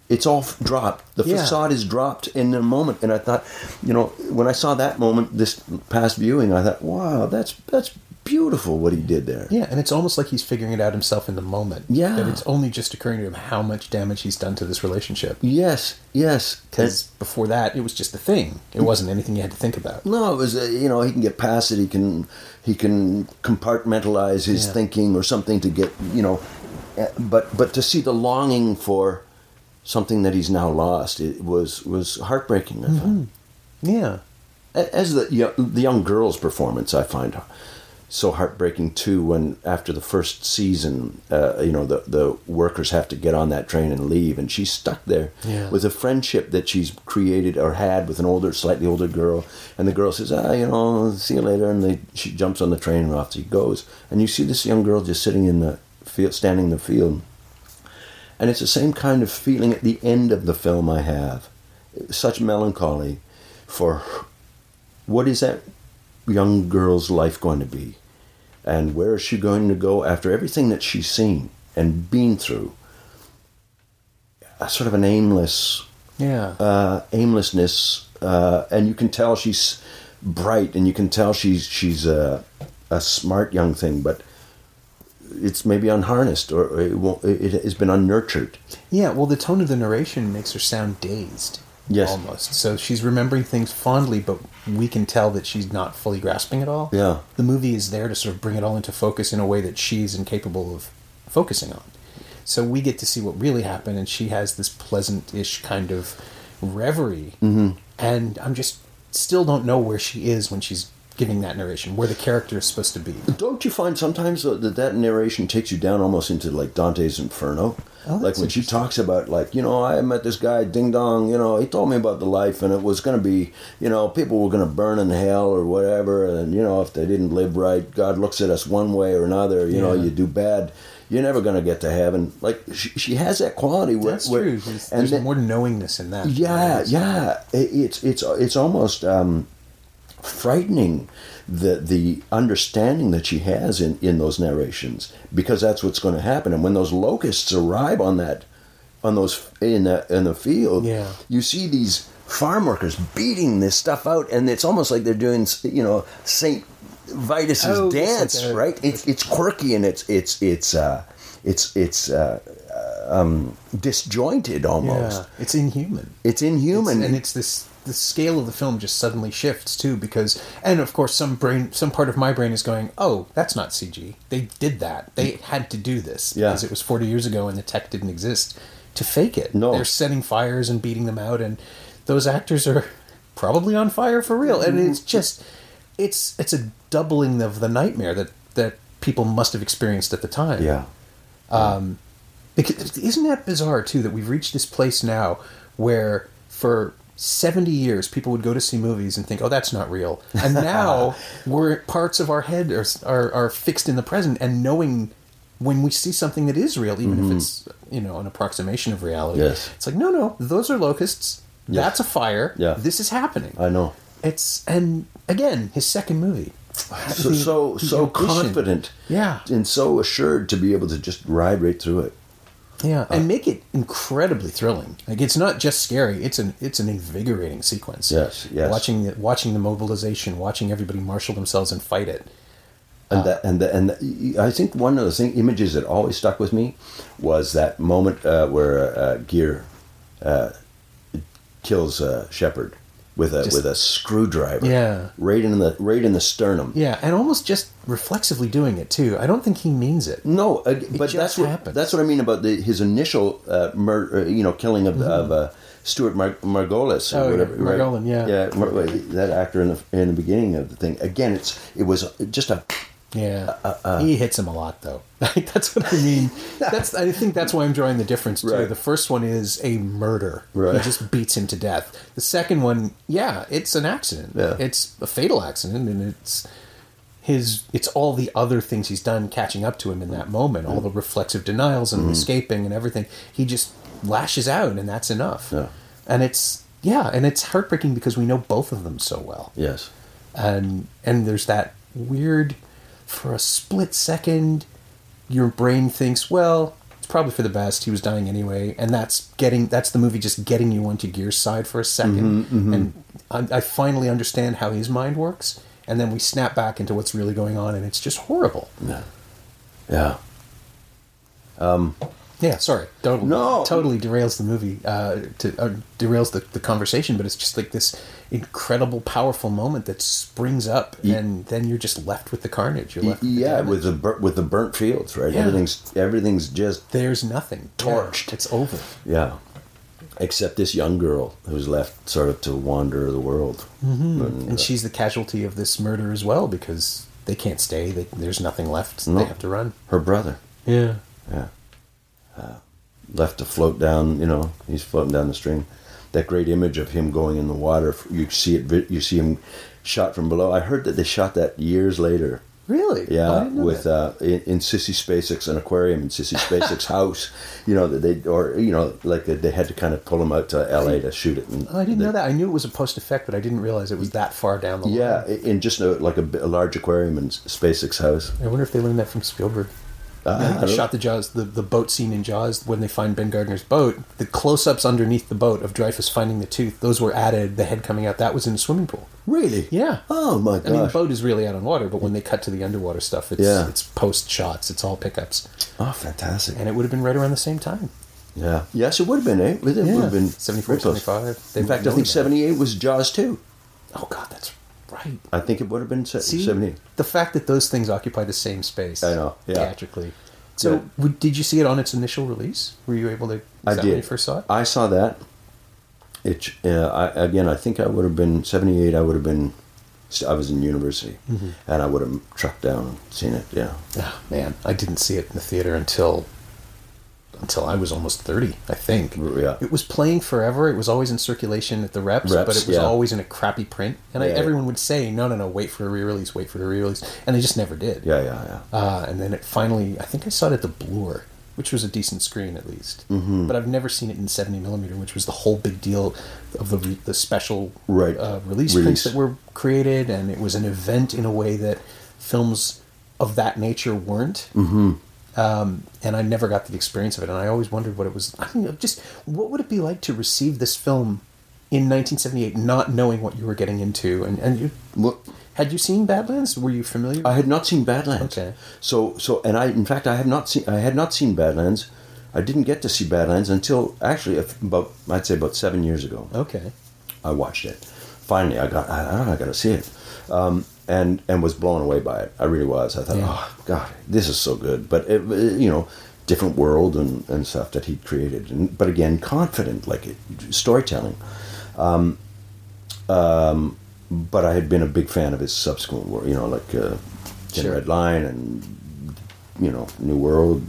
It's all dropped. The yeah. facade is dropped in a moment. And I thought, you know, when I saw that moment, this past viewing, I thought, wow, that's that's beautiful what he did there. Yeah, and it's almost like he's figuring it out himself in the moment. Yeah. That it's only just occurring to him how much damage he's done to this relationship. Yes, yes. Because before that, it was just a thing. It wasn't anything you had to think about. No, it was, uh, you know, he can get past it. He can, he can compartmentalize his yeah. thinking or something to get, you know. But But to see the longing for something that he's now lost, it was was heartbreaking, I find. Mm-hmm. Yeah. As the you know, the young girl's performance, I find so heartbreaking too. When after the first season, uh, you know, the the workers have to get on that train and leave, and she's stuck there yeah. with a friendship that she's created or had with an older, slightly older girl. And the girl says, "Ah, you know, see you later," and they she jumps on the train and off she goes. And you see this young girl just sitting in the field, standing in the field. And it's the same kind of feeling at the end of the film I have. Such melancholy for what is that young girl's life going to be? And where is she going to go after everything that she's seen and been through? A sort of an aimless, yeah, uh, aimlessness. Uh, and you can tell she's bright, and you can tell she's, she's a, a smart young thing, but it's maybe unharnessed, or it won't, it has been unnurtured. Yeah, well, the tone of the narration makes her sound dazed. Yes. Almost. So she's remembering things fondly, but we can tell that she's not fully grasping it all. Yeah. The movie is there to sort of bring it all into focus in a way that she's incapable of focusing on. So we get to see what really happened, and she has this pleasant-ish kind of reverie. Mm-hmm. And I'm just still don't know where she is when she's giving that narration, where the character is supposed to be. Don't you find sometimes though, that that narration takes you down almost into like Dante's Inferno? Oh, like when she talks about, like, you know, I met this guy, Ding Dong, you know, he told me about the life, and it was going to be, you know, people were going to burn in hell or whatever, and, you know, if they didn't live right, God looks at us one way or another, you yeah. know, you do bad, you're never going to get to heaven. Like, she, she has that quality. Where, That's where, true. There's, and there's then, more knowingness in that. Yeah, yeah. It, it's, it's, it's almost um, frightening. The the understanding that she has in, in those narrations, because that's what's going to happen. And when those locusts arrive on that, on those in the in the field, yeah. you see these farm workers beating this stuff out, and it's almost like they're doing, you know, Saint Vitus's oh, dance, it's like a, right? It's it's quirky and it's it's it's uh, it's it's. Uh, um, disjointed almost. Yeah, it's inhuman. It's inhuman, it's, and it's this. The scale of the film just suddenly shifts too, because, and of course, some brain, some part of my brain is going, "Oh, that's not C G. They did that. They had to do this yeah. because it was forty years ago and the tech didn't exist to fake it." No, they're setting fires and beating them out, and those actors are probably on fire for real. And it's just, it's it's a doubling of the nightmare that that people must have experienced at the time. Yeah. Um, because isn't that bizarre too that we've reached this place now where for seventy years people would go to see movies and think, oh, that's not real, and now we're parts of our head are, are are fixed in the present and knowing when we see something that is real, even mm-hmm. if it's, you know, an approximation of reality, yes. it's like, no no those are locusts, yes. that's a fire, yeah. this is happening. I know it's, and again, his second movie, so the, so, the so confident yeah and so assured to be able to just ride right through it. Yeah, and make it incredibly thrilling. Like, it's not just scary; it's an it's an invigorating sequence. Yes, yes. Watching the, watching the mobilization, watching everybody marshal themselves and fight it. And uh, that, and the, and the, I think one of the thing, images that always stuck with me was that moment uh, where uh, Gere uh, kills uh, Shepard with a just, with a screwdriver. Yeah, right in the right in the sternum. Yeah, and almost just reflexively doing it too. I don't think he means it. No, uh, it but that's what happens. That's what I mean about the, his initial uh, murder. You know, killing of, mm-hmm. of uh, Stuart Mar- Margolis. Or oh, whatever, yeah. Margolin, right? yeah, yeah, Mar- that actor in the in the beginning of the thing. Again, it's it was just a. Yeah, uh, uh, he hits him a lot though. That's what I mean. That's I think that's why I'm drawing the difference too. Right. The first one is a murder. Right. He just beats him to death. The second one, yeah, it's an accident. Yeah. It's a fatal accident, and it's his. It's all the other things he's done catching up to him in that moment. All the reflexive denials and mm-hmm. escaping and everything. He just lashes out, and that's enough. Yeah. And it's yeah, and it's heartbreaking because we know both of them so well. Yes. And and there's that weird. For a split second, your brain thinks, well, it's probably for the best. He was dying anyway. And that's getting that's the movie just getting you onto Gere's side for a second. Mm-hmm, mm-hmm. And I, I finally understand how his mind works. And then we snap back into what's really going on. And it's just horrible. Yeah. Yeah. Um, yeah, sorry. Don't, no. Totally derails the movie, uh, to, uh, derails the, the conversation. But it's just like this incredible, powerful moment that springs up, yeah. and then you're just left with the carnage. You're left with yeah, the with the bur- with the burnt fields, right? Yeah. Everything's everything's just there's nothing torched. Yeah. It's over. Yeah, except this young girl who's left sort of to wander the world, mm-hmm. and, uh, and she's the casualty of this murder as well because they can't stay. They, there's nothing left. No. They have to run. Her brother. Yeah. Yeah. Uh, left to float down. You know, he's floating down the stream. That great image of him going in the water. You see it. You see him shot from below. I heard that they shot that years later. Really? Yeah, oh, I didn't know with uh, in, in Sissy Spacek's an aquarium in Sissy Spacek's house. You know that they or you know like they, they had to kind of pull him out to L A to shoot it. And oh, I didn't they, know that. I knew it was a post effect, but I didn't realize it was that far down the line. Yeah, in just a, like a, a large aquarium in Spacek's house. I wonder if they learned that from Spielberg. Uh, I shot the Jaws, the, the boat scene in Jaws when they find Ben Gardner's boat. The close-ups underneath the boat of Dreyfus finding the tooth, those were added. The head coming out, that was in a swimming pool. Really? Yeah. Oh my gosh. I mean, the boat is really out on water, but when they cut to the underwater stuff, it's yeah. it's post shots. It's all pickups. Oh, fantastic! And it would have been right around the same time. Yeah. Yes, it would have been. Eh? It would have yeah. been seventy-four, seventy-five. They in fact, I think seventy-eight was Jaws two. Oh God, that's. Right. I think it would have been seventy. The fact that those things occupy the same space. I know. Yeah. Theatrically. So, yeah. w- did you see it on its initial release? Were you able to? I did. When you first saw it? I saw that. It uh, I, again. I think I would have been seventy-eight. I would have been I was in university, mm-hmm. and I would have tracked down and seen it. Yeah. Oh, man, I didn't see it in the theater until until I was almost thirty, I think. Yeah. It was playing forever. It was always in circulation at the reps, reps but it was yeah. always in a crappy print. And yeah, I, everyone yeah. would say, no, no, no, wait for a re-release, wait for a re-release. And they just never did. Yeah, yeah, yeah. Uh, and then it finally, I think I saw it at the Bloor, which was a decent screen at least. Mm-hmm. But I've never seen it in seventy millimeter, which was the whole big deal of the re- the special right. uh, release, release prints that were created. And it was an event in a way that films of that nature weren't. Mm-hmm. Um, and I never got the experience of it. And I always wondered what it was. I mean, just what would it be like to receive this film in nineteen seventy-eight, not knowing what you were getting into? And, and you, what? Had you seen Badlands? Were you familiar? I had not seen Badlands. Okay. So, so, and I, in fact, I have not seen, I had not seen Badlands. I didn't get to see Badlands until actually about, I'd say about seven years ago. Okay. I watched it. Finally, I got, I, I don't know, I got to see it. Um, And and was blown away by it. I really was. I thought, yeah. oh, God, this is so good. But, it, it, you know, different world and, and stuff that he'd created. And, but, again, confident, like it, storytelling. Um, um, but I had been a big fan of his subsequent work, you know, like uh, Thin sure. Red Line and, you know, New World.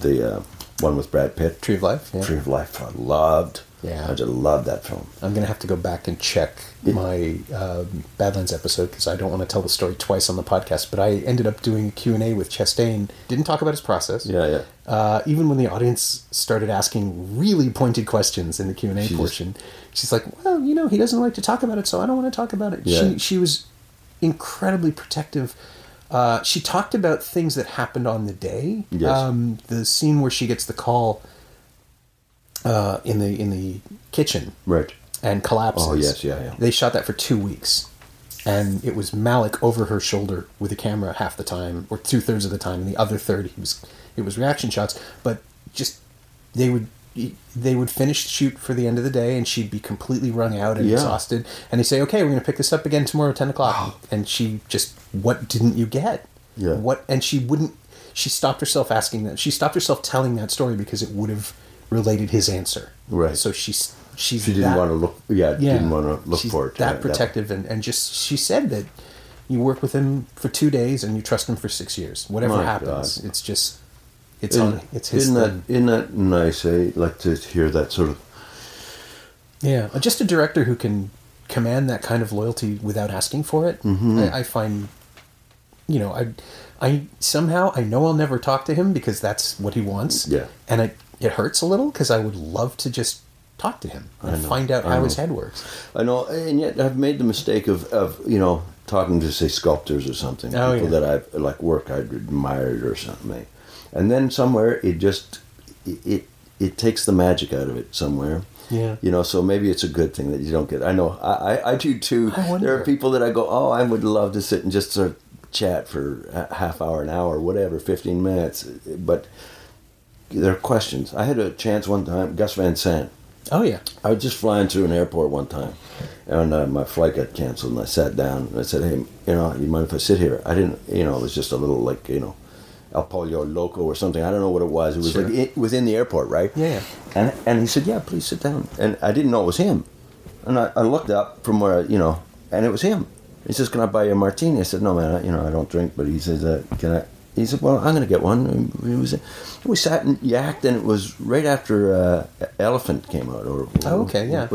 The uh, one with Brad Pitt. Tree of Life. Yeah. Tree of Life. I loved Yeah, I just love that film. I'm going to have to go back and check it, my uh, Badlands episode, because I don't want to tell the story twice on the podcast, but I ended up doing a Q and A with Chastain. Didn't talk about his process. Yeah, yeah. Uh, even when the audience started asking really pointed questions in the Q and A she portion, just, she's like, well, you know, he doesn't like to talk about it, so I don't want to talk about it. Yeah. She, she was incredibly protective. Uh, she talked about things that happened on the day. Yes. Um, the scene where she gets the call... Uh, in the in the kitchen, right, and collapses. Oh yes, yeah, yeah. They shot that for two weeks, and it was Malick over her shoulder with a camera half the time, or two thirds of the time, and the other third he was it was reaction shots. But just they would they would finish the shoot for the end of the day, and she'd be completely wrung out and yeah. exhausted. And they say, okay, we're going to pick this up again tomorrow at ten o'clock. Wow. And she just, what didn't you get? Yeah. What? And she wouldn't. She stopped herself asking that. She stopped herself telling that story because it would have related his answer. Right. So she's she's she didn't that, want to look yeah, yeah didn't want to look she's for it. That yeah, protective that. And, and just she said that you work with him for two days and you trust him for six years. Whatever My happens, God. It's just it's in, on it's his thing. Isn't that nice, eh? Like to hear that sort of Yeah. Just a director who can command that kind of loyalty without asking for it. Mm-hmm. I, I find you know, I I somehow I know I'll never talk to him because that's what he wants. Yeah. And I It hurts a little because I would love to just talk to him and find out how his head works. I know, and yet I've made the mistake of, of you know, talking to, say, sculptors or something. Oh, people yeah. that I've, like, work I'd admired or something. And then somewhere it just, it, it it takes the magic out of it somewhere. Yeah. You know, so maybe it's a good thing that you don't get, I know, I, I, I do too. I wonder. There are people that I go, oh, I would love to sit and just sort of chat for a half hour, an hour, whatever, fifteen minutes. But... There are questions. I had a chance one time, Gus Van Sant. Oh, yeah. I was just flying through an airport one time, and uh, my flight got canceled, and I sat down, and I said, hey, you know, you mind if I sit here? I didn't, you know, it was just a little, like, you know, El Pollo Loco or something. I don't know what it was. It was sure. like it, within the airport, right? Yeah. And and he said, yeah, please sit down. And I didn't know it was him. And I, I looked up from where, I, you know, and it was him. He says, can I buy you a martini? I said, no, man, I, you know, I don't drink, but he says, uh, can I? He said, well, I'm going to get one. And it was, we sat and yacked, and it was right after uh, Elephant came out. Or, oh, okay, yeah.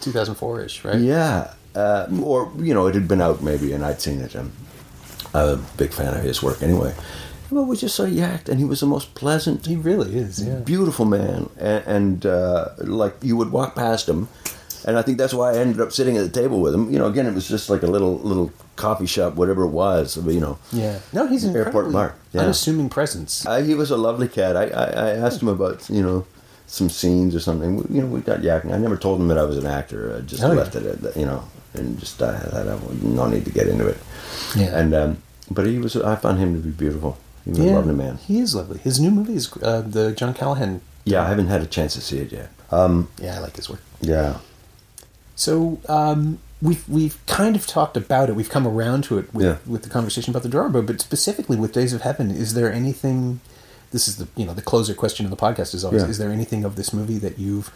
two thousand four-ish, right? Yeah. Uh, or, you know, it had been out maybe, and I'd seen it. I'm a big fan of his work anyway. Well, we just sort of yacked, and he was the most pleasant. He really is, yeah. Beautiful man. And, and uh, like, you would walk past him, and I think that's why I ended up sitting at the table with him. You know, again, it was just like a little little... coffee shop, whatever it was, you know. Yeah. No, he's an airport bar. Yeah. Unassuming presence. I, he was a lovely cat. I, I, I asked him about, you know, some scenes or something. We, you know, we got yakking. I never told him that I was an actor. I just oh, left yeah. it, at, you know, and just I had no need to get into it. Yeah. And um, but he was. I found him to be beautiful. He was yeah, a lovely man. He is lovely. His new movie is uh, the John Callahan. Yeah, I haven't had a chance to see it yet. Um, yeah, I like his work. Yeah. So. Um, We've we've kind of talked about it. We've come around to it with, yeah. with the conversation about The Drawer Boy, but specifically with Days of Heaven, is there anything? This is the you know the closer question of the podcast is always: yeah. Is there anything of this movie that you've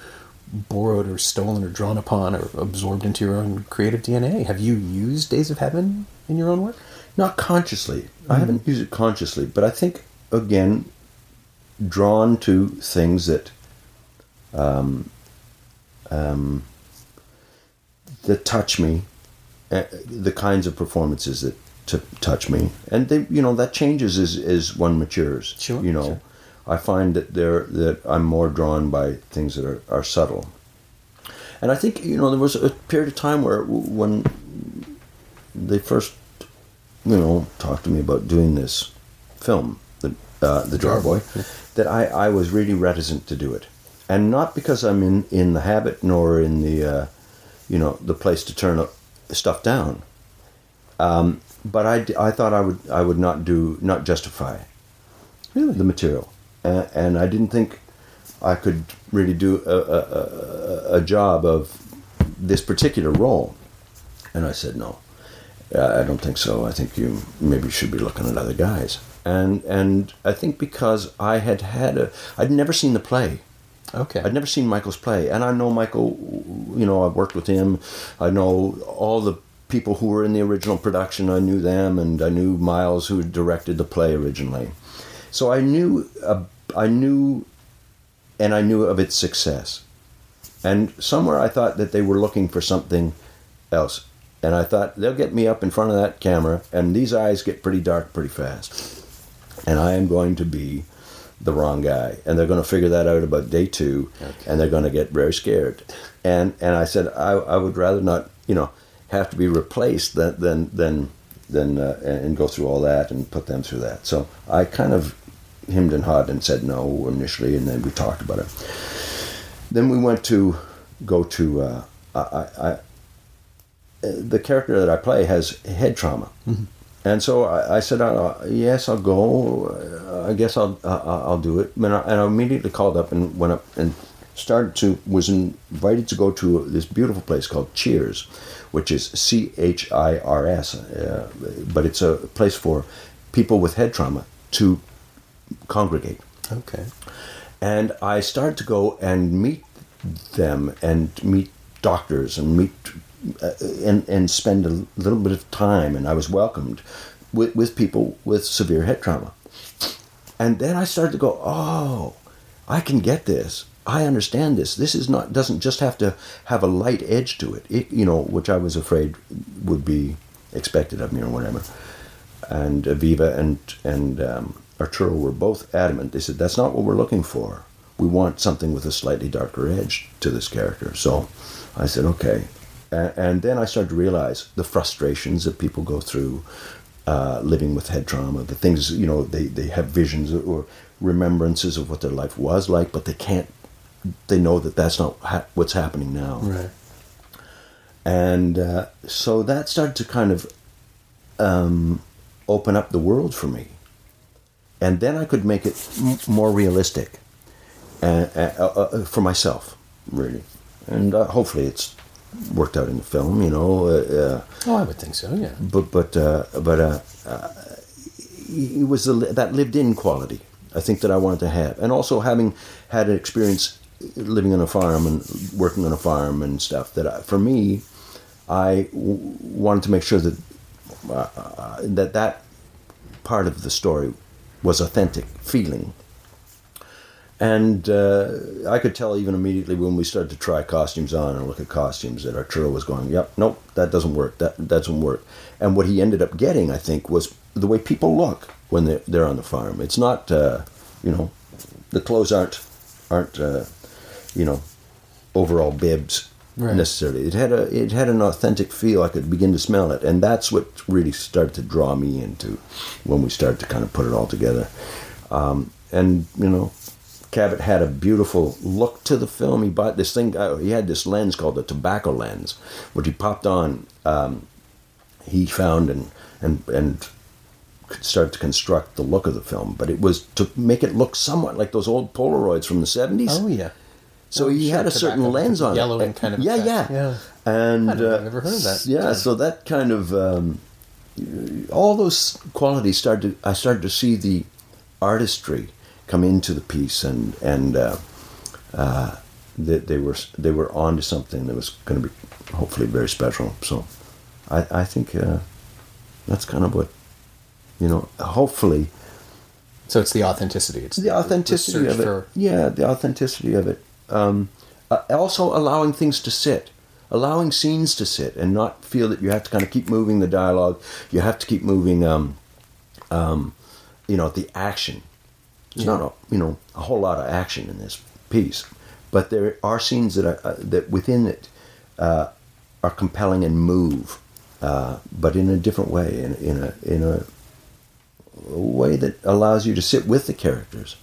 borrowed or stolen or drawn upon or absorbed into your own creative D N A? Have you used Days of Heaven in your own work? Not consciously. Mm. I haven't used it consciously, but I think, again, drawn to things that um, um, that touch me, uh, the kinds of performances that to touch me, and they, you know, that changes as as one matures. Sure, you know, sure. I find that there that I'm more drawn by things that are, are subtle, and I think, you know, there was a period of time where when they first, you know, talked to me about doing this film, the uh, the Drawer Boy, that I, I was really reticent to do it, and not because I'm in, in the habit nor in the uh, you know the place to turn stuff down. Um, But I, I thought I would I would not do not justify really the material, and, and I didn't think I could really do a, a, a job of this particular role, and I said no, I don't think so. I think you maybe should be looking at other guys, and and I think because I had had a I'd never seen the play. Okay. I'd never seen Michael's play, and I know Michael. You know, I've worked with him. I know all the people who were in the original production. I knew them, and I knew Miles, who directed the play originally. So I knew, uh, I knew, and I knew of its success. And somewhere I thought that they were looking for something else. And I thought, they'll get me up in front of that camera, and these eyes get pretty dark pretty fast. And I am going to be the wrong guy. And they're going to figure that out about day two, okay. And they're going to get very scared. And and I said, I, I would rather not, you know, have to be replaced than than than, than uh, and go through all that and put them through that. So I kind of hemmed and hawed and said no initially, and then we talked about it. Then we went to go to uh, I, I, I the character that I play has head trauma, mm-hmm. and so I, I said uh, yes, I'll go. I guess I'll uh, I'll do it. And I, and I immediately called up and went up and started to was invited to go to this beautiful place called Cheers, which is C H I R S, uh, but it's a place for people with head trauma to congregate. Okay. And I started to go and meet them and meet doctors and meet uh, and and spend a little bit of time, and I was welcomed with, with people with severe head trauma. And then I started to go, oh, I can get this. I understand this. This is not doesn't just have to have a light edge to it. It, you know, which I was afraid would be expected of me or whatever. And Aviva and and um, Arturo were both adamant. They said that's not what we're looking for. We want something with a slightly darker edge to this character. So I said okay. And, and then I started to realize the frustrations that people go through uh, living with head trauma. The things, you know, they they have visions or remembrances of what their life was like, but they can't. They know that that's not ha- what's happening now. Right. And uh, so that started to kind of um, open up the world for me. And then I could make it m- more realistic and, uh, uh, uh, for myself, really. And uh, hopefully it's worked out in the film, you know. Uh, oh, I would think so, yeah. But but uh, but uh, uh, it was the, that lived-in quality, I think, that I wanted to have. And also having had an experience living on a farm and working on a farm and stuff, that I, for me, I w- wanted to make sure that, uh, that that part of the story was authentic feeling. And uh, I could tell even immediately when we started to try costumes on and look at costumes that Arturo was going, yep, nope, that doesn't work, that, that doesn't work. And what he ended up getting, I think, was the way people look when they're, they're on the farm. It's not, uh, you know, the clothes aren't aren't uh, you know, overall bibs, right, necessarily. It had a it had an authentic feel. I could begin to smell it, and that's what really started to draw me into when we started to kind of put it all together. Um, and you know, Cabot had a beautiful look to the film. He bought this thing. Uh, he had this lens called the tobacco lens, which he popped on. Um, he found and and and. Could start to construct the look of the film, but it was to make it look somewhat like those old Polaroids from the seventies. Oh yeah. So well, he had a certain lens on yellow it. And kind of yeah, yeah, yeah. And I've uh, never heard of that. Yeah, yeah. So that kind of um, all those qualities started. To, I started to see the artistry come into the piece, and and uh, uh, that they were they were onto something that was going to be hopefully very special. So I, I think uh, that's kind of what, you know, hopefully. So it's the authenticity. It's the authenticity of it. For... Yeah, the authenticity of it. Um, uh, also allowing things to sit, allowing scenes to sit, and not feel that you have to kind of keep moving the dialogue. You have to keep moving, um, um, you know, the action. There's yeah. not a, you know, a whole lot of action in this piece, but there are scenes that are, uh, that within it uh, are compelling and move, uh, but in a different way, in in a in a. a way that allows you to sit with the characters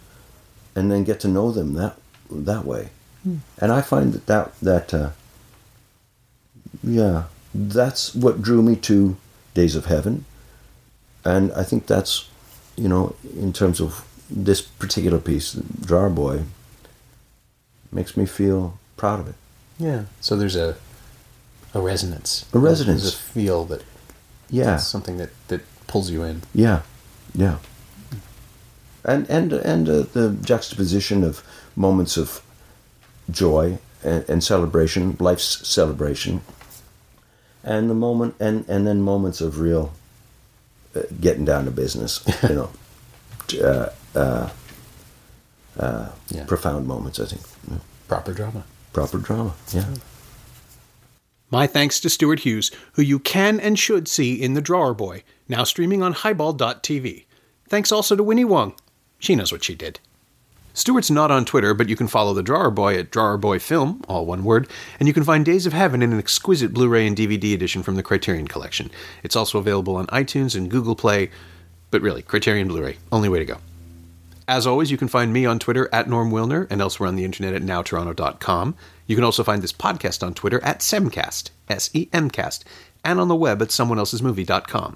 and then get to know them that that way. Mm. And I find that that, that uh, yeah, that's what drew me to Days of Heaven. And I think that's, you know, in terms of this particular piece, The Drawer Boy, makes me feel proud of it. Yeah. So there's a a resonance. A resonance. There's a feel that yeah. something that, that pulls you in. Yeah. Yeah, and and and uh, the juxtaposition of moments of joy and, and celebration, life's celebration, and the moment, and, and then moments of real uh, getting down to business, you know, uh, uh, uh, yeah. profound moments. I think yeah. proper drama, proper drama. Yeah. My thanks to Stuart Hughes, who you can and should see in The Drawer Boy, now streaming on Highball dot T V. Thanks also to Winnie Wong. She knows what she did. Stuart's not on Twitter, but you can follow The Drawer Boy at DrawerBoyFilm, all one word, and you can find Days of Heaven in an exquisite Blu-ray and D V D edition from the Criterion Collection. It's also available on iTunes and Google Play, but really, Criterion Blu-ray, only way to go. As always, you can find me on Twitter at Norm Willner and elsewhere on the internet at now toronto dot com. You can also find this podcast on Twitter at Semcast, S E M cast, and on the web at someone else's movie dot com.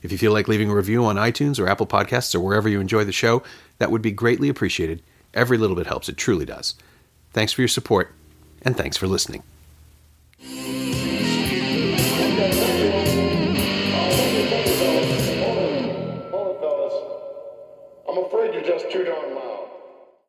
If you feel like leaving a review on iTunes or Apple Podcasts or wherever you enjoy the show, that would be greatly appreciated. Every little bit helps. It truly does. Thanks for your support, and thanks for listening. I'm afraid you're just too darn loud.